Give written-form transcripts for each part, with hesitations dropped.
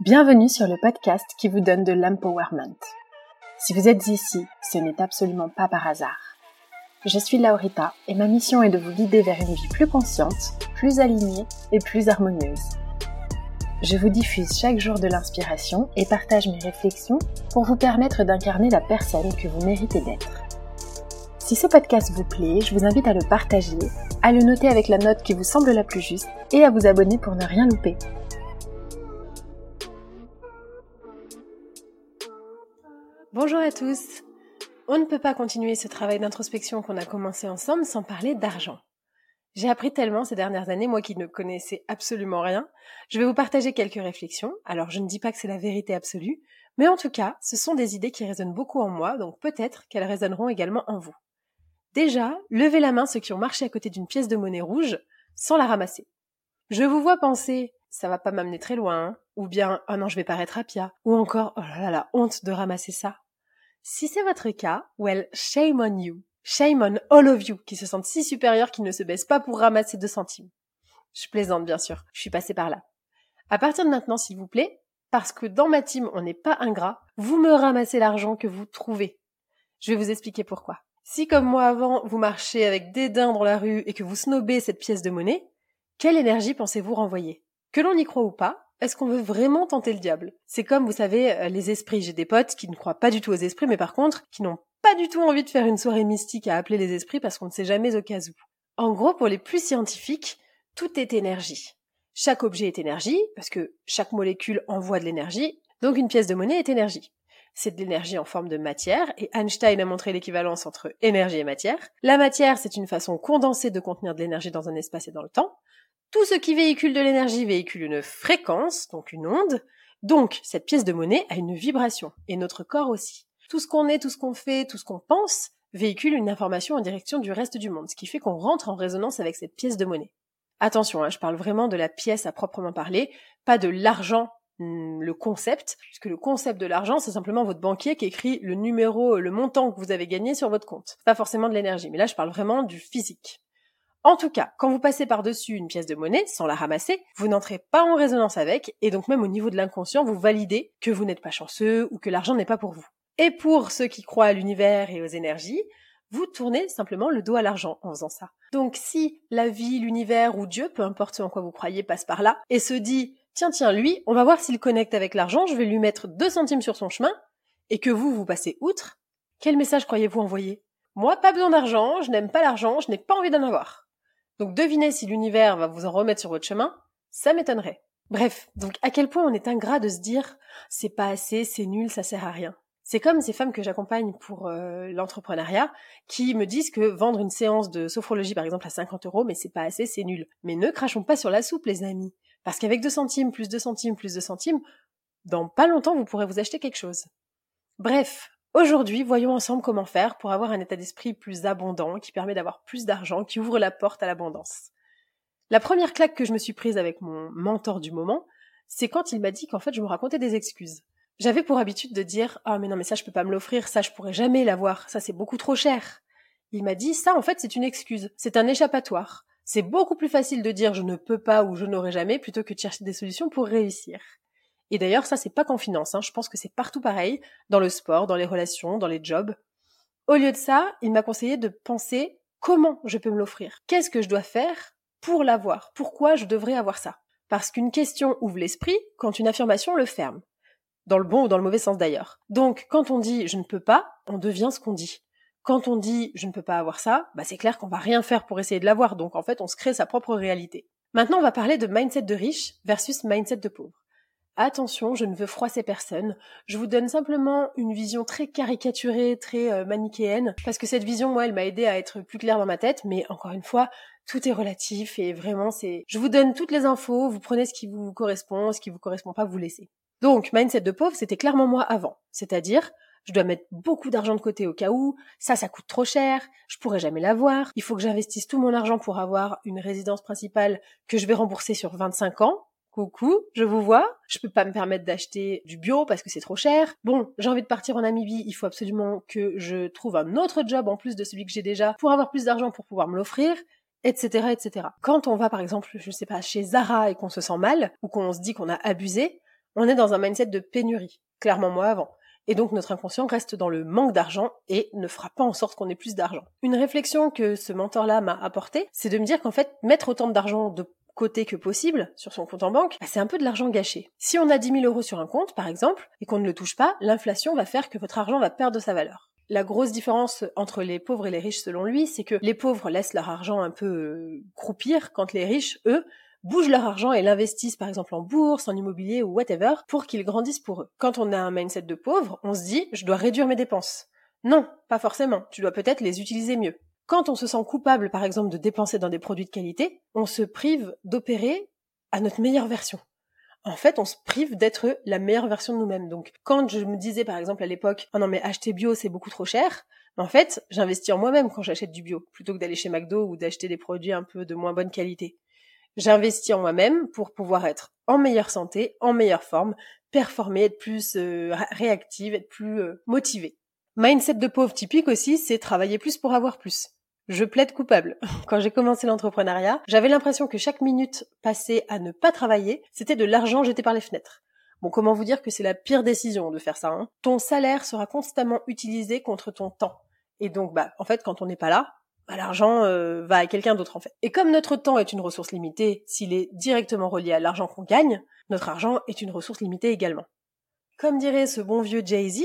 Bienvenue sur le podcast qui vous donne de l'empowerment. Si vous êtes ici, ce n'est absolument pas par hasard. Je suis Laurita et ma mission est de vous guider vers une vie plus consciente, plus alignée et plus harmonieuse. Je vous diffuse chaque jour de l'inspiration et partage mes réflexions pour vous permettre d'incarner la personne que vous méritez d'être. Si ce podcast vous plaît, je vous invite à le partager, à le noter avec la note qui vous semble la plus juste et à vous abonner pour ne rien louper. Bonjour à tous. On ne peut pas continuer ce travail d'introspection qu'on a commencé ensemble sans parler d'argent. J'ai appris tellement ces dernières années, moi qui ne connaissais absolument rien. Je vais vous partager quelques réflexions. Alors je ne dis pas que c'est la vérité absolue, mais en tout cas, ce sont des idées qui résonnent beaucoup en moi, donc peut-être qu'elles résonneront également en vous. Déjà, levez la main ceux qui ont marché à côté d'une pièce de monnaie rouge sans la ramasser. Je vous vois penser « ça va pas m'amener très loin hein », ou bien « oh non, je vais paraître apia », ou encore « oh là là, la honte de ramasser ça ». Si c'est votre cas, well, shame on you. Shame on all of you qui se sentent si supérieurs qu'ils ne se baissent pas pour ramasser 2 centimes. Je plaisante bien sûr, je suis passée par là. À partir de maintenant, s'il vous plaît, parce que dans ma team, on n'est pas ingrat, vous me ramassez l'argent que vous trouvez. Je vais vous expliquer pourquoi. Si comme moi avant, vous marchez avec dédain dans la rue et que vous snobez cette pièce de monnaie, quelle énergie pensez-vous renvoyer? Que l'on y croit ou pas, est-ce qu'on veut vraiment tenter le diable? C'est comme, vous savez, les esprits. J'ai des potes qui ne croient pas du tout aux esprits, mais par contre, qui n'ont pas du tout envie de faire une soirée mystique à appeler les esprits parce qu'on ne sait jamais au cas où. En gros, pour les plus scientifiques, tout est énergie. Chaque objet est énergie, parce que chaque molécule envoie de l'énergie, donc une pièce de monnaie est énergie. C'est de l'énergie en forme de matière, et Einstein a montré l'équivalence entre énergie et matière. La matière, c'est une façon condensée de contenir de l'énergie dans un espace et dans le temps. Tout ce qui véhicule de l'énergie véhicule une fréquence, donc une onde. Donc, cette pièce de monnaie a une vibration, et notre corps aussi. Tout ce qu'on est, tout ce qu'on fait, tout ce qu'on pense véhicule une information en direction du reste du monde, ce qui fait qu'on rentre en résonance avec cette pièce de monnaie. Attention, je parle vraiment de la pièce à proprement parler, pas de l'argent, le concept, puisque le concept de l'argent, c'est simplement votre banquier qui écrit le numéro, le montant que vous avez gagné sur votre compte. Pas forcément de l'énergie, mais là, je parle vraiment du physique. En tout cas, quand vous passez par-dessus une pièce de monnaie, sans la ramasser, vous n'entrez pas en résonance avec, et donc même au niveau de l'inconscient, vous validez que vous n'êtes pas chanceux ou que l'argent n'est pas pour vous. Et pour ceux qui croient à l'univers et aux énergies, vous tournez simplement le dos à l'argent en faisant ça. Donc si la vie, l'univers ou Dieu, peu importe ce en quoi vous croyez, passe par là, et se dit « tiens, lui, on va voir s'il connecte avec l'argent, je vais lui mettre 2 centimes sur son chemin », et que vous, vous passez outre, quel message croyez-vous envoyer? Moi, pas besoin d'argent, je n'aime pas l'argent, je n'ai pas envie d'en avoir. Donc devinez si l'univers va vous en remettre sur votre chemin, ça m'étonnerait. Bref, donc à quel point on est ingrat de se dire « c'est pas assez, c'est nul, ça sert à rien ». C'est comme ces femmes que j'accompagne pour l'entrepreneuriat qui me disent que vendre une séance de sophrologie par exemple à 50 €, mais c'est pas assez, c'est nul. Mais ne crachons pas sur la soupe les amis, parce qu'avec 2 centimes, plus 2 centimes, plus 2 centimes, dans pas longtemps vous pourrez vous acheter quelque chose. Bref, aujourd'hui, voyons ensemble comment faire pour avoir un état d'esprit plus abondant, qui permet d'avoir plus d'argent, qui ouvre la porte à l'abondance. La première claque que je me suis prise avec mon mentor du moment, c'est quand il m'a dit qu'en fait je me racontais des excuses. J'avais pour habitude de dire « ah mais non mais ça je peux pas me l'offrir, ça je pourrais jamais l'avoir, ça c'est beaucoup trop cher ». Il m'a dit « ça en fait c'est une excuse, c'est un échappatoire. C'est beaucoup plus facile de dire « je ne peux pas » ou « je n'aurai jamais » plutôt que de chercher des solutions pour réussir ». Et d'ailleurs, ça, c'est pas qu'en finance, je pense que c'est partout pareil, dans le sport, dans les relations, dans les jobs. Au lieu de ça, il m'a conseillé de penser comment je peux me l'offrir. Qu'est-ce que je dois faire pour l'avoir? Pourquoi je devrais avoir ça? Parce qu'une question ouvre l'esprit quand une affirmation le ferme. Dans le bon ou dans le mauvais sens d'ailleurs. Donc, quand on dit « je ne peux pas », on devient ce qu'on dit. Quand on dit « je ne peux pas avoir ça », c'est clair qu'on va rien faire pour essayer de l'avoir, donc en fait, on se crée sa propre réalité. Maintenant, on va parler de mindset de riche versus mindset de pauvre. Attention, je ne veux froisser personne, je vous donne simplement une vision très caricaturée, très manichéenne, parce que cette vision, moi, elle m'a aidée à être plus claire dans ma tête, mais encore une fois, tout est relatif, et vraiment, c'est... Je vous donne toutes les infos, vous prenez ce qui vous correspond pas, vous laissez. Donc, mindset de pauvre, c'était clairement moi avant, c'est-à-dire, je dois mettre beaucoup d'argent de côté au cas où, ça coûte trop cher, je pourrais jamais l'avoir, il faut que j'investisse tout mon argent pour avoir une résidence principale que je vais rembourser sur 25 ans, coucou, je vous vois, je peux pas me permettre d'acheter du bio parce que c'est trop cher. Bon, j'ai envie de partir en Namibie, il faut absolument que je trouve un autre job en plus de celui que j'ai déjà pour avoir plus d'argent pour pouvoir me l'offrir, etc., etc. Quand on va par exemple, je sais pas, chez Zara et qu'on se sent mal, ou qu'on se dit qu'on a abusé, on est dans un mindset de pénurie, clairement moi avant. Et donc notre inconscient reste dans le manque d'argent et ne fera pas en sorte qu'on ait plus d'argent. Une réflexion que ce mentor-là m'a apportée, c'est de me dire qu'en fait, mettre autant d'argent de côté que possible sur son compte en banque, bah c'est un peu de l'argent gâché. Si on a 10 000 euros sur un compte, par exemple, et qu'on ne le touche pas, l'inflation va faire que votre argent va perdre de sa valeur. La grosse différence entre les pauvres et les riches, selon lui, c'est que les pauvres laissent leur argent un peu croupir quand les riches, eux, bougent leur argent et l'investissent par exemple en bourse, en immobilier ou whatever, pour qu'ils grandissent pour eux. Quand on a un mindset de pauvre, on se dit « je dois réduire mes dépenses ». Non, pas forcément, tu dois peut-être les utiliser mieux. Quand on se sent coupable par exemple de dépenser dans des produits de qualité, on se prive d'opérer à notre meilleure version. En fait, on se prive d'être la meilleure version de nous-mêmes. Donc, quand je me disais, par exemple, à l'époque, « oh non, mais acheter bio, c'est beaucoup trop cher », en fait, j'investis en moi-même quand j'achète du bio, plutôt que d'aller chez McDo ou d'acheter des produits un peu de moins bonne qualité. J'investis en moi-même pour pouvoir être en meilleure santé, en meilleure forme, performer, être plus réactive, être plus motivée. Mindset de pauvre typique aussi, c'est travailler plus pour avoir plus. Je plaide coupable. Quand j'ai commencé l'entrepreneuriat, j'avais l'impression que chaque minute passée à ne pas travailler, c'était de l'argent jeté par les fenêtres. Bon, comment vous dire que c'est la pire décision de faire ça, hein ? Ton salaire sera constamment utilisé contre ton temps. Et donc, en fait, quand on n'est pas là, l'argent va à quelqu'un d'autre, en fait. Et comme notre temps est une ressource limitée, s'il est directement relié à l'argent qu'on gagne, notre argent est une ressource limitée également. Comme dirait ce bon vieux Jay-Z,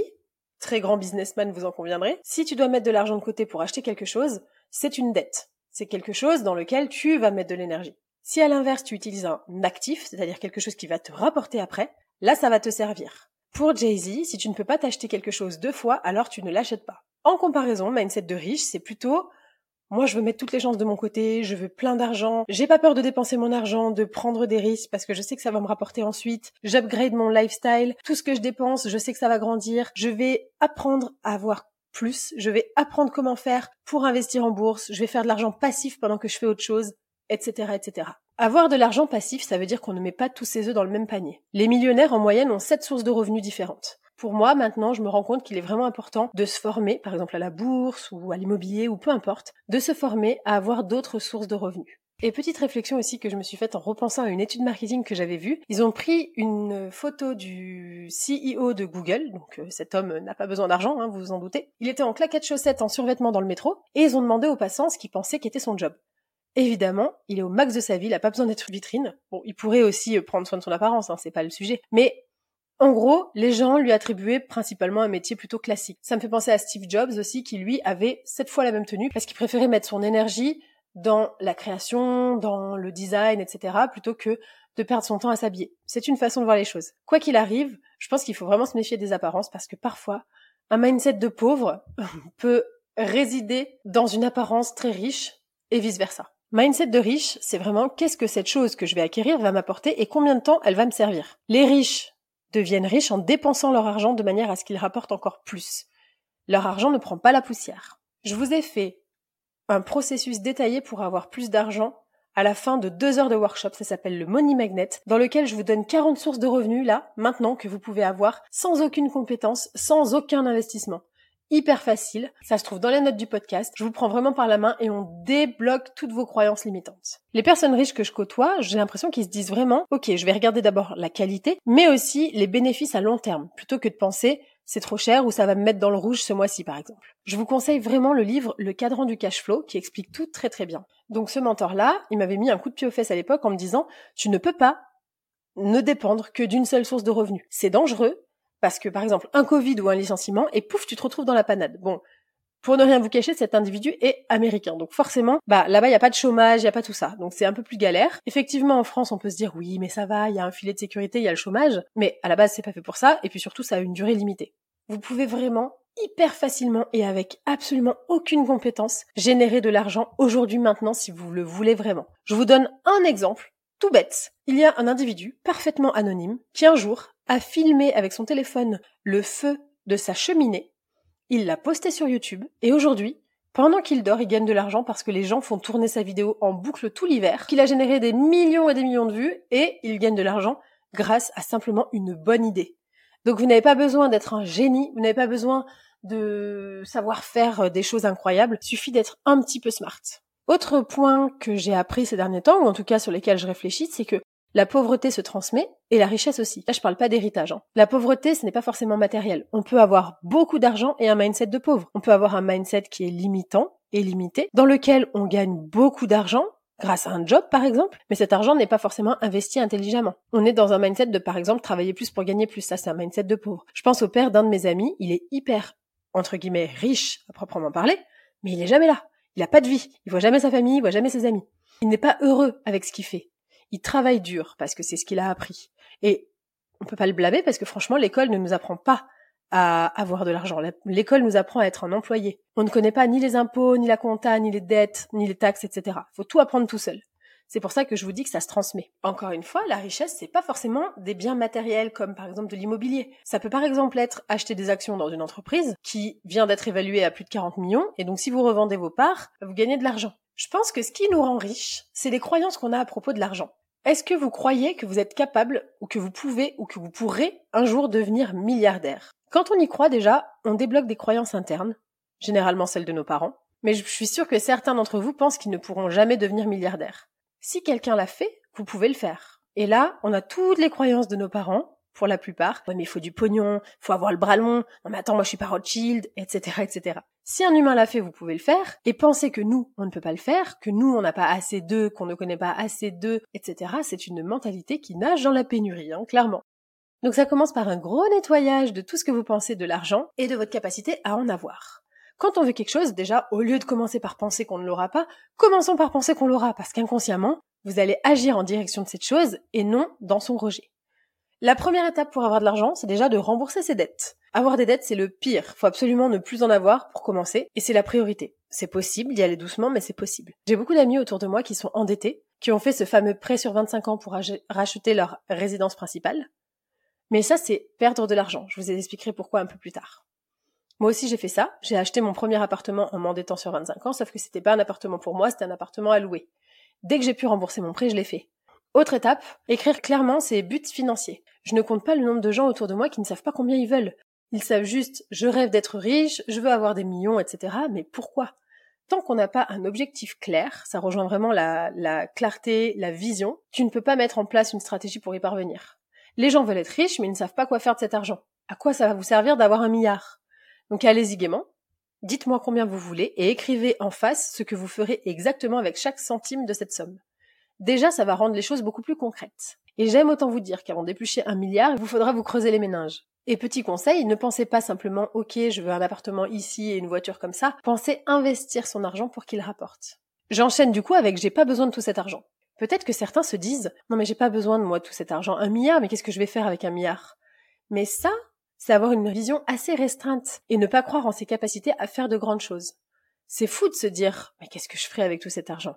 très grand businessman, vous en conviendrez, si tu dois mettre de l'argent de côté pour acheter quelque chose, c'est une dette. C'est quelque chose dans lequel tu vas mettre de l'énergie. Si à l'inverse, tu utilises un actif, c'est-à-dire quelque chose qui va te rapporter après, là, ça va te servir. Pour Jay-Z, si tu ne peux pas t'acheter quelque chose 2 fois, alors tu ne l'achètes pas. En comparaison, mindset de riche, c'est plutôt « moi, je veux mettre toutes les chances de mon côté, je veux plein d'argent, j'ai pas peur de dépenser mon argent, de prendre des risques parce que je sais que ça va me rapporter ensuite, j'upgrade mon lifestyle, tout ce que je dépense, je sais que ça va grandir, je vais apprendre à avoir plus, je vais apprendre comment faire pour investir en bourse, je vais faire de l'argent passif pendant que je fais autre chose, etc., etc. » Avoir de l'argent passif, ça veut dire qu'on ne met pas tous ses œufs dans le même panier. Les millionnaires, en moyenne, ont 7 sources de revenus différentes. Pour moi, maintenant, je me rends compte qu'il est vraiment important de se former, par exemple à la bourse ou à l'immobilier ou peu importe, de se former à avoir d'autres sources de revenus. Et petite réflexion aussi que je me suis faite en repensant à une étude marketing que j'avais vue, ils ont pris une photo du CEO de Google, donc cet homme n'a pas besoin d'argent, hein, vous vous en doutez. Il était en claquettes chaussettes, en survêtement dans le métro, et ils ont demandé aux passants ce qu'ils pensaient qu'était son job. Évidemment, il est au max de sa vie, il n'a pas besoin d'être vitrine. Bon, il pourrait aussi prendre soin de son apparence, hein, c'est pas le sujet, mais en gros, les gens lui attribuaient principalement un métier plutôt classique. Ça me fait penser à Steve Jobs aussi, qui lui avait 7 fois la même tenue, parce qu'il préférait mettre son énergie dans la création, dans le design, etc., plutôt que de perdre son temps à s'habiller. C'est une façon de voir les choses. Quoi qu'il arrive, je pense qu'il faut vraiment se méfier des apparences, parce que parfois, un mindset de pauvre peut résider dans une apparence très riche, et vice-versa. Mindset de riche, c'est vraiment qu'est-ce que cette chose que je vais acquérir va m'apporter et combien de temps elle va me servir. Les riches deviennent riches en dépensant leur argent de manière à ce qu'ils rapportent encore plus. Leur argent ne prend pas la poussière. Je vous ai fait un processus détaillé pour avoir plus d'argent à la fin de 2 heures de workshop, ça s'appelle le Money Magnet, dans lequel je vous donne 40 sources de revenus, là, maintenant, que vous pouvez avoir sans aucune compétence, sans aucun investissement. Hyper facile, ça se trouve dans les notes du podcast, je vous prends vraiment par la main et on débloque toutes vos croyances limitantes. Les personnes riches que je côtoie, j'ai l'impression qu'ils se disent vraiment « ok, je vais regarder d'abord la qualité, mais aussi les bénéfices à long terme, plutôt que de penser « c'est trop cher » ou « ça va me mettre dans le rouge ce mois-ci » par exemple. Je vous conseille vraiment le livre « Le cadran du cash flow » qui explique tout très très bien. Donc ce mentor-là, il m'avait mis un coup de pied aux fesses à l'époque en me disant « tu ne peux pas ne dépendre que d'une seule source de revenus, c'est dangereux ». Parce que, par exemple, un Covid ou un licenciement, et pouf, tu te retrouves dans la panade. Bon, pour ne rien vous cacher, cet individu est américain. Donc forcément, là-bas, il n'y a pas de chômage, il n'y a pas tout ça. Donc c'est un peu plus galère. Effectivement, en France, on peut se dire, oui, mais ça va, il y a un filet de sécurité, il y a le chômage. Mais à la base, c'est pas fait pour ça. Et puis surtout, ça a une durée limitée. Vous pouvez vraiment, hyper facilement et avec absolument aucune compétence, générer de l'argent aujourd'hui, maintenant, si vous le voulez vraiment. Je vous donne un exemple. Tout bête, il y a un individu parfaitement anonyme qui un jour a filmé avec son téléphone le feu de sa cheminée, il l'a posté sur YouTube et aujourd'hui, pendant qu'il dort, il gagne de l'argent parce que les gens font tourner sa vidéo en boucle tout l'hiver, qu'il a généré des millions et des millions de vues et il gagne de l'argent grâce à simplement une bonne idée. Donc vous n'avez pas besoin d'être un génie, vous n'avez pas besoin de savoir faire des choses incroyables, il suffit d'être un petit peu smart. Autre point que j'ai appris ces derniers temps, ou en tout cas sur lesquels je réfléchis, c'est que La pauvreté se transmet et la richesse aussi. Là, je parle pas d'héritage. La pauvreté, ce n'est pas forcément matériel. On peut avoir beaucoup d'argent et un mindset de pauvre. On peut avoir un mindset qui est limitant et limité, dans lequel on gagne beaucoup d'argent grâce à un job, par exemple, mais cet argent n'est pas forcément investi intelligemment. On est dans un mindset de, par exemple, travailler plus pour gagner plus. Ça, c'est un mindset de pauvre. Je pense au père d'un de mes amis. Il est hyper, entre guillemets, riche à proprement parler, mais il est jamais là. Il a pas de vie. Il voit jamais sa famille, il voit jamais ses amis. Il n'est pas heureux avec ce qu'il fait. Il travaille dur parce que c'est ce qu'il a appris. Et on peut pas le blâmer parce que franchement, l'école ne nous apprend pas à avoir de l'argent. L'école nous apprend à être un employé. On ne connaît pas ni les impôts, ni la compta, ni les dettes, ni les taxes, etc. Faut tout apprendre tout seul. C'est pour ça que je vous dis que ça se transmet. Encore une fois, la richesse, c'est pas forcément des biens matériels comme par exemple de l'immobilier. Ça peut par exemple être acheter des actions dans une entreprise qui vient d'être évaluée à plus de 40 millions et donc si vous revendez vos parts, vous gagnez de l'argent. Je pense que ce qui nous rend riches, c'est les croyances qu'on a à propos de l'argent. Est-ce que vous croyez que vous êtes capable ou que vous pouvez ou que vous pourrez un jour devenir milliardaire ? Quand on y croit déjà, on débloque des croyances internes, généralement celles de nos parents, mais je suis sûre que certains d'entre vous pensent qu'ils ne pourront jamais devenir milliardaires. Si quelqu'un l'a fait, vous pouvez le faire. Et là, on a toutes les croyances de nos parents, pour la plupart. « Ouais mais il faut du pognon, il faut avoir le bras long, non mais attends moi je suis pas Rothschild, etc. etc. » Si un humain l'a fait, vous pouvez le faire, et penser que nous, on ne peut pas le faire, que nous, on n'a pas assez d'eux, qu'on ne connaît pas assez d'eux, etc. C'est une mentalité qui nage dans la pénurie, clairement. Donc ça commence par un gros nettoyage de tout ce que vous pensez de l'argent et de votre capacité à en avoir. Quand on veut quelque chose, déjà, au lieu de commencer par penser qu'on ne l'aura pas, commençons par penser qu'on l'aura, parce qu'inconsciemment, vous allez agir en direction de cette chose et non dans son rejet. La première étape pour avoir de l'argent, c'est déjà de rembourser ses dettes. Avoir des dettes, c'est le pire. Faut absolument ne plus en avoir pour commencer, et c'est la priorité. C'est possible, d'y aller doucement, mais c'est possible. J'ai beaucoup d'amis autour de moi qui sont endettés, qui ont fait ce fameux prêt sur 25 ans pour racheter leur résidence principale. Mais ça, c'est perdre de l'argent. Je vous expliquerai pourquoi un peu plus tard. Moi aussi, j'ai fait ça. J'ai acheté mon premier appartement en m'endettant sur 25 ans, sauf que c'était pas un appartement pour moi, c'était un appartement à louer. Dès que j'ai pu rembourser mon prêt, je l'ai fait. Autre étape, écrire clairement ses buts financiers. Je ne compte pas le nombre de gens autour de moi qui ne savent pas combien ils veulent. Ils savent juste « je rêve d'être riche »,« je veux avoir des millions », etc. Mais pourquoi ? Tant qu'on n'a pas un objectif clair, ça rejoint vraiment la clarté, la vision, tu ne peux pas mettre en place une stratégie pour y parvenir. Les gens veulent être riches, mais ils ne savent pas quoi faire de cet argent. À quoi ça va vous servir d'avoir un milliard ? Donc allez-y gaiement, dites-moi combien vous voulez et écrivez en face ce que vous ferez exactement avec chaque centime de cette somme. Déjà, ça va rendre les choses beaucoup plus concrètes. Et j'aime autant vous dire qu'avant d'éplucher un milliard, il vous faudra vous creuser les méninges. Et petit conseil, ne pensez pas simplement « ok, je veux un appartement ici et une voiture comme ça », pensez investir son argent pour qu'il rapporte. J'enchaîne du coup avec « j'ai pas besoin de tout cet argent ». Peut-être que certains se disent « non mais j'ai pas besoin de moi tout cet argent, un milliard, mais qu'est-ce que je vais faire avec un milliard ?» Mais ça, c'est avoir une vision assez restreinte et ne pas croire en ses capacités à faire de grandes choses. C'est fou de se dire « mais qu'est-ce que je ferai avec tout cet argent ?»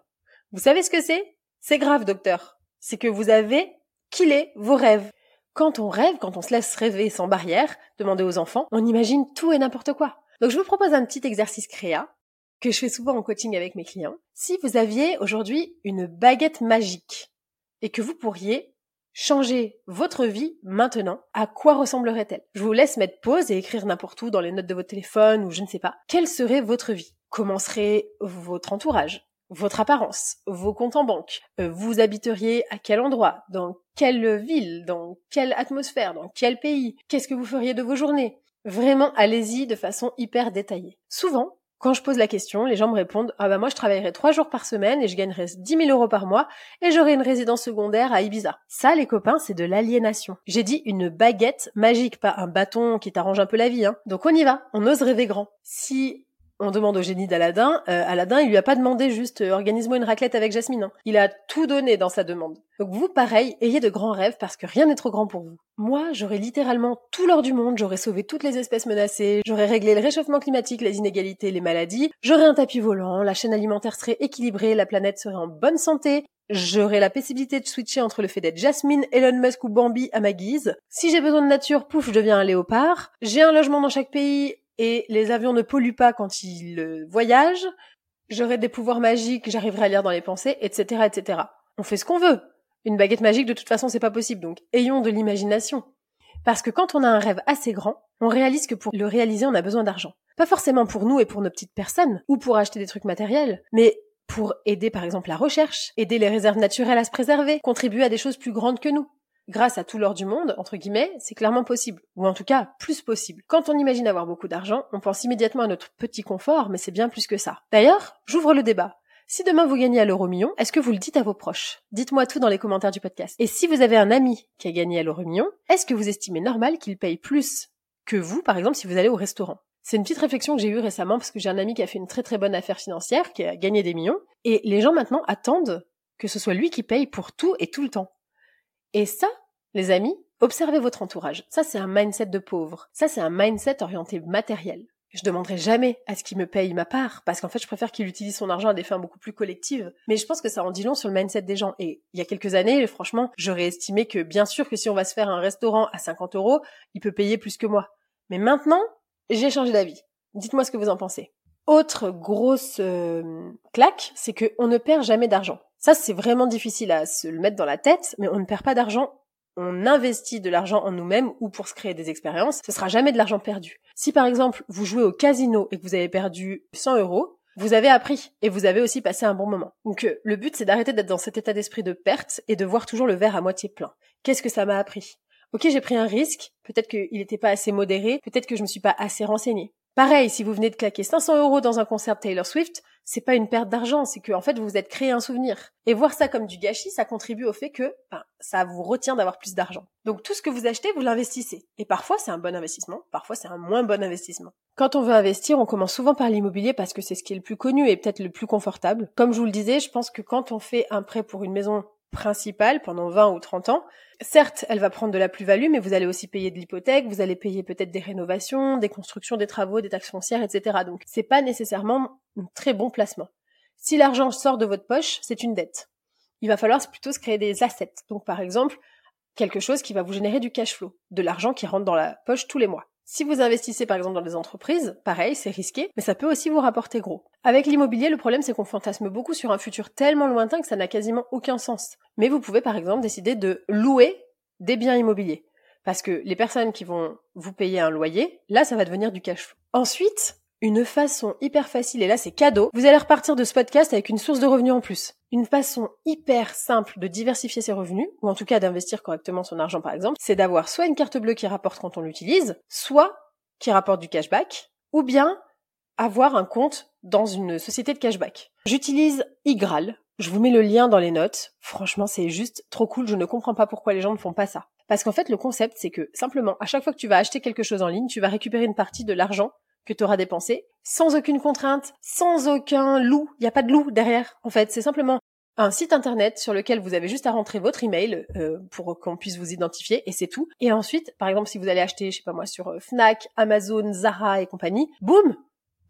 Vous savez ce que c'est ? C'est grave, docteur. C'est que vous avez killé vos rêves. Quand on rêve, quand on se laisse rêver sans barrière, demandez aux enfants, on imagine tout et n'importe quoi. Donc je vous propose un petit exercice créa que je fais souvent en coaching avec mes clients. Si vous aviez aujourd'hui une baguette magique et que vous pourriez changer votre vie maintenant, à quoi ressemblerait-elle ? Je vous laisse mettre pause et écrire n'importe où dans les notes de votre téléphone ou je ne sais pas. Quelle serait votre vie ? Comment serait votre entourage ? Votre apparence, vos comptes en banque, vous habiteriez à quel endroit, dans quelle ville, dans quelle atmosphère, dans quel pays, qu'est-ce que vous feriez de vos journées ? Vraiment, allez-y de façon hyper détaillée. Souvent, quand je pose la question, les gens me répondent « Ah bah moi je travaillerai 3 jours par semaine et je gagnerai 10 000 euros par mois et j'aurai une résidence secondaire à Ibiza. » Ça les copains, c'est de l'aliénation. J'ai dit une baguette magique, pas un bâton qui t'arrange un peu la vie. Donc on y va, on ose rêver grand. Si on demande au génie d'Aladin, Aladin il lui a pas demandé juste « organise-moi une raclette avec Jasmine ». Il a tout donné dans sa demande. Donc vous, pareil, ayez de grands rêves parce que rien n'est trop grand pour vous. Moi, j'aurais littéralement tout l'or du monde, j'aurais sauvé toutes les espèces menacées, j'aurais réglé le réchauffement climatique, les inégalités, les maladies, j'aurais un tapis volant, la chaîne alimentaire serait équilibrée, la planète serait en bonne santé, j'aurais la possibilité de switcher entre le fait d'être Jasmine, Elon Musk ou Bambi à ma guise. Si j'ai besoin de nature, pouf, je deviens un léopard. J'ai un logement dans chaque pays, et les avions ne polluent pas quand ils voyagent, j'aurai des pouvoirs magiques, j'arriverai à lire dans les pensées, etc., etc. On fait ce qu'on veut. Une baguette magique, de toute façon, c'est pas possible, donc ayons de l'imagination. Parce que quand on a un rêve assez grand, on réalise que pour le réaliser, on a besoin d'argent. Pas forcément pour nous et pour nos petites personnes, ou pour acheter des trucs matériels, mais pour aider par exemple la recherche, aider les réserves naturelles à se préserver, contribuer à des choses plus grandes que nous. Grâce à tout l'or du monde, entre guillemets, c'est clairement possible. Ou en tout cas, plus possible. Quand on imagine avoir beaucoup d'argent, on pense immédiatement à notre petit confort, mais c'est bien plus que ça. D'ailleurs, j'ouvre le débat. Si demain vous gagnez à l'euro million, est-ce que vous le dites à vos proches ? Dites-moi tout dans les commentaires du podcast. Et si vous avez un ami qui a gagné à l'euro million, est-ce que vous estimez normal qu'il paye plus que vous, par exemple, si vous allez au restaurant ? C'est une petite réflexion que j'ai eue récemment parce que j'ai un ami qui a fait une très très bonne affaire financière, qui a gagné des millions, et les gens maintenant attendent que ce soit lui qui paye pour tout et tout le temps. Et ça, les amis, observez votre entourage. Ça, c'est un mindset de pauvre. Ça, c'est un mindset orienté matériel. Je demanderai jamais à ce qu'il me paye ma part, parce qu'en fait, je préfère qu'il utilise son argent à des fins beaucoup plus collectives. Mais je pense que ça en dit long sur le mindset des gens. Et il y a quelques années, franchement, j'aurais estimé que bien sûr que si on va se faire un restaurant à 50 €, il peut payer plus que moi. Mais maintenant, j'ai changé d'avis. Dites-moi ce que vous en pensez. Autre grosse claque, c'est qu'on ne perd jamais d'argent. Ça, c'est vraiment difficile à se le mettre dans la tête, mais on ne perd pas d'argent. On investit de l'argent en nous-mêmes ou pour se créer des expériences, ce sera jamais de l'argent perdu. Si par exemple, vous jouez au casino et que vous avez perdu 100 €, vous avez appris et vous avez aussi passé un bon moment. Donc le but, c'est d'arrêter d'être dans cet état d'esprit de perte et de voir toujours le verre à moitié plein. Qu'est-ce que ça m'a appris ? Ok, j'ai pris un risque, peut-être qu'il n'était pas assez modéré, peut-être que je me suis pas assez renseignée. Pareil, si vous venez de claquer 500 € dans un concert de Taylor Swift, c'est pas une perte d'argent, c'est que en fait vous vous êtes créé un souvenir. Et voir ça comme du gâchis, ça contribue au fait que ça vous retient d'avoir plus d'argent. Donc tout ce que vous achetez, vous l'investissez. Et parfois c'est un bon investissement, parfois c'est un moins bon investissement. Quand on veut investir, on commence souvent par l'immobilier parce que c'est ce qui est le plus connu et peut-être le plus confortable. Comme je vous le disais, je pense que quand on fait un prêt pour une maison principale pendant 20 ou 30 ans, certes, elle va prendre de la plus-value, mais vous allez aussi payer de l'hypothèque, vous allez payer peut-être des rénovations, des constructions, des travaux, des taxes foncières, etc. Donc, c'est pas nécessairement un très bon placement. Si l'argent sort de votre poche, c'est une dette. Il va falloir plutôt se créer des assets. Donc, par exemple, quelque chose qui va vous générer du cash flow, de l'argent qui rentre dans la poche tous les mois. Si vous investissez par exemple dans des entreprises, pareil, c'est risqué, mais ça peut aussi vous rapporter gros. Avec l'immobilier, le problème c'est qu'on fantasme beaucoup sur un futur tellement lointain que ça n'a quasiment aucun sens. Mais vous pouvez par exemple décider de louer des biens immobiliers. Parce que les personnes qui vont vous payer un loyer, là ça va devenir du cash flow. Ensuite, une façon hyper facile, et là c'est cadeau, vous allez repartir de ce podcast avec une source de revenus en plus. Une façon hyper simple de diversifier ses revenus, ou en tout cas d'investir correctement son argent par exemple, c'est d'avoir soit une carte bleue qui rapporte quand on l'utilise, soit qui rapporte du cashback, ou bien avoir un compte dans une société de cashback. J'utilise IGRAAL, je vous mets le lien dans les notes, franchement c'est juste trop cool, je ne comprends pas pourquoi les gens ne font pas ça. Parce qu'en fait le concept c'est que simplement à chaque fois que tu vas acheter quelque chose en ligne, tu vas récupérer une partie de l'argent que tu auras dépensé, sans aucune contrainte, sans aucun loup, il n'y a pas de loup derrière. En fait, c'est simplement un site internet sur lequel vous avez juste à rentrer votre email pour qu'on puisse vous identifier et c'est tout. Et ensuite, par exemple, si vous allez acheter, je sais pas moi, sur Fnac, Amazon, Zara et compagnie, boum,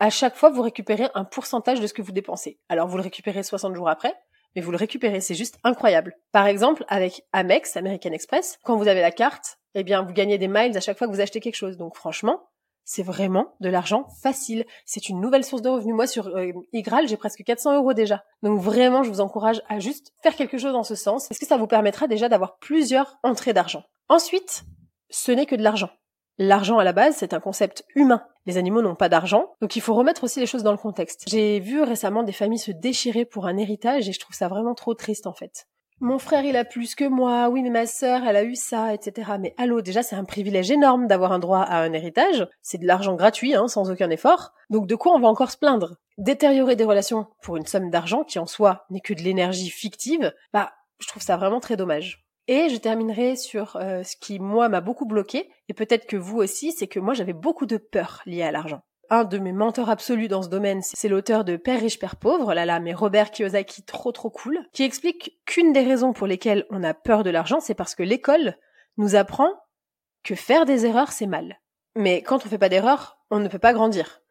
à chaque fois, vous récupérez un pourcentage de ce que vous dépensez. Alors, vous le récupérez 60 jours après, mais vous le récupérez, c'est juste incroyable. Par exemple, avec Amex, American Express, quand vous avez la carte, eh bien, vous gagnez des miles à chaque fois que vous achetez quelque chose. Donc, franchement, c'est vraiment de l'argent facile. C'est une nouvelle source de revenus. Moi, sur IGRAAL, j'ai presque 400 € déjà. Donc vraiment, je vous encourage à juste faire quelque chose dans ce sens. Parce que ça vous permettra déjà d'avoir plusieurs entrées d'argent. Ensuite, ce n'est que de l'argent. L'argent, à la base, c'est un concept humain. Les animaux n'ont pas d'argent. Donc il faut remettre aussi les choses dans le contexte. J'ai vu récemment des familles se déchirer pour un héritage et je trouve ça vraiment trop triste, en fait. Mon frère, il a plus que moi, oui, mais ma sœur, elle a eu ça, etc. Mais allô, déjà, c'est un privilège énorme d'avoir un droit à un héritage. C'est de l'argent gratuit, hein, sans aucun effort. Donc de quoi on va encore se plaindre ? Détériorer des relations pour une somme d'argent qui, en soi, n'est que de l'énergie fictive, je trouve ça vraiment très dommage. Et je terminerai sur ce qui, moi, m'a beaucoup bloqué, et peut-être que vous aussi, c'est que moi, j'avais beaucoup de peur liée à l'argent. Un de mes mentors absolus dans ce domaine, c'est l'auteur de Père Riche, Père Pauvre, mais Robert Kiyosaki, trop cool, qui explique qu'une des raisons pour lesquelles on a peur de l'argent, c'est parce que l'école nous apprend que faire des erreurs, c'est mal. Mais quand on fait pas d'erreurs, on ne peut pas grandir.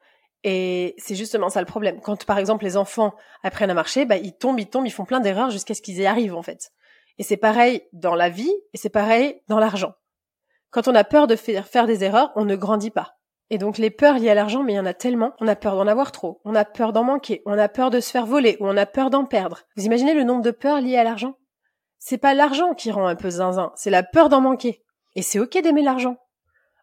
Et c'est justement ça le problème. Quand, par exemple, les enfants apprennent à marcher, ils tombent, ils font plein d'erreurs jusqu'à ce qu'ils y arrivent, en fait. Et c'est pareil dans la vie, et c'est pareil dans l'argent. Quand on a peur de faire des erreurs, on ne grandit pas. Et donc les peurs liées à l'argent, mais il y en a tellement, on a peur d'en avoir trop, on a peur d'en manquer, on a peur de se faire voler, ou on a peur d'en perdre. Vous imaginez le nombre de peurs liées à l'argent ? C'est pas l'argent qui rend un peu zinzin, c'est la peur d'en manquer. Et c'est ok d'aimer l'argent.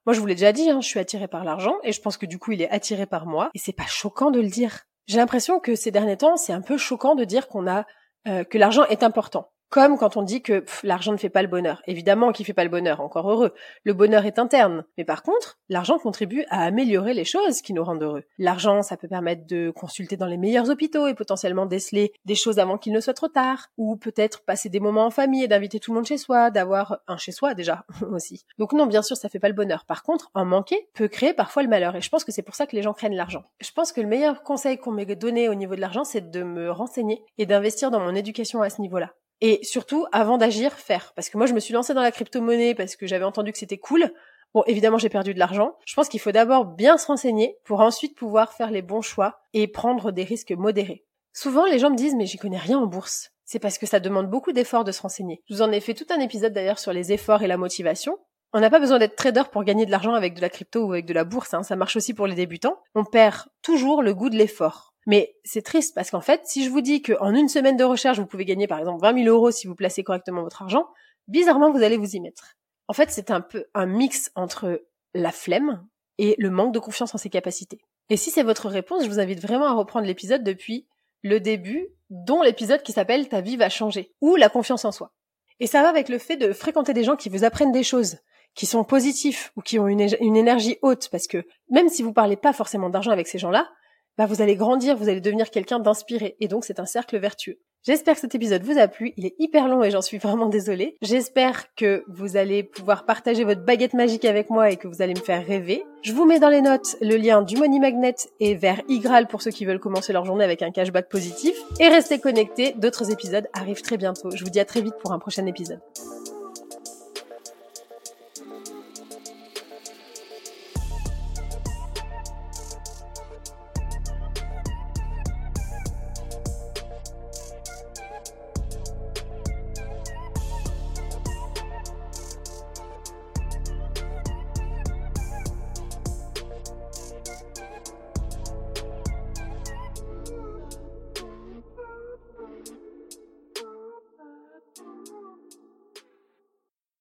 Moi je vous l'ai déjà dit, je suis attirée par l'argent, et je pense que du coup il est attiré par moi, et c'est pas choquant de le dire. J'ai l'impression que ces derniers temps, c'est un peu choquant de dire qu'on a que l'argent est important. Comme quand on dit que l'argent ne fait pas le bonheur. Évidemment qu'il ne fait pas le bonheur, encore heureux. Le bonheur est interne. Mais par contre, l'argent contribue à améliorer les choses qui nous rendent heureux. L'argent, ça peut permettre de consulter dans les meilleurs hôpitaux et potentiellement déceler des choses avant qu'il ne soit trop tard. Ou peut-être passer des moments en famille et d'inviter tout le monde chez soi, d'avoir un chez soi déjà aussi. Donc non, bien sûr, ça ne fait pas le bonheur. Par contre, en manquer peut créer parfois le malheur. Et je pense que c'est pour ça que les gens craignent l'argent. Je pense que le meilleur conseil qu'on m'ait donné au niveau de l'argent, c'est de me renseigner et d'investir dans mon éducation à ce niveau-là. Et surtout, avant d'agir, faire. Parce que moi, je me suis lancée dans la crypto-monnaie parce que j'avais entendu que c'était cool. Bon, évidemment, j'ai perdu de l'argent. Je pense qu'il faut d'abord bien se renseigner pour ensuite pouvoir faire les bons choix et prendre des risques modérés. Souvent, les gens me disent « mais j'y connais rien en bourse ». C'est parce que ça demande beaucoup d'efforts de se renseigner. Je vous en ai fait tout un épisode d'ailleurs sur les efforts et la motivation. On n'a pas besoin d'être trader pour gagner de l'argent avec de la crypto ou avec de la bourse, hein. Ça marche aussi pour les débutants. On perd toujours le goût de l'effort. Mais c'est triste parce qu'en fait, si je vous dis qu'en une semaine de recherche, vous pouvez gagner par exemple 20 000 euros si vous placez correctement votre argent, bizarrement, vous allez vous y mettre. En fait, c'est un peu un mix entre la flemme et le manque de confiance en ses capacités. Et si c'est votre réponse, je vous invite vraiment à reprendre l'épisode depuis le début, dont l'épisode qui s'appelle « Ta vie va changer » ou « La confiance en soi ». Et ça va avec le fait de fréquenter des gens qui vous apprennent des choses, qui sont positifs ou qui ont une énergie haute, parce que même si vous parlez pas forcément d'argent avec ces gens-là, bah vous allez grandir, vous allez devenir quelqu'un d'inspiré. Et donc, c'est un cercle vertueux. J'espère que cet épisode vous a plu. Il est hyper long et j'en suis vraiment désolée. J'espère que vous allez pouvoir partager votre baguette magique avec moi et que vous allez me faire rêver. Je vous mets dans les notes le lien du Money Magnet et vers IGRAAL pour ceux qui veulent commencer leur journée avec un cashback positif. Et restez connectés, d'autres épisodes arrivent très bientôt. Je vous dis à très vite pour un prochain épisode.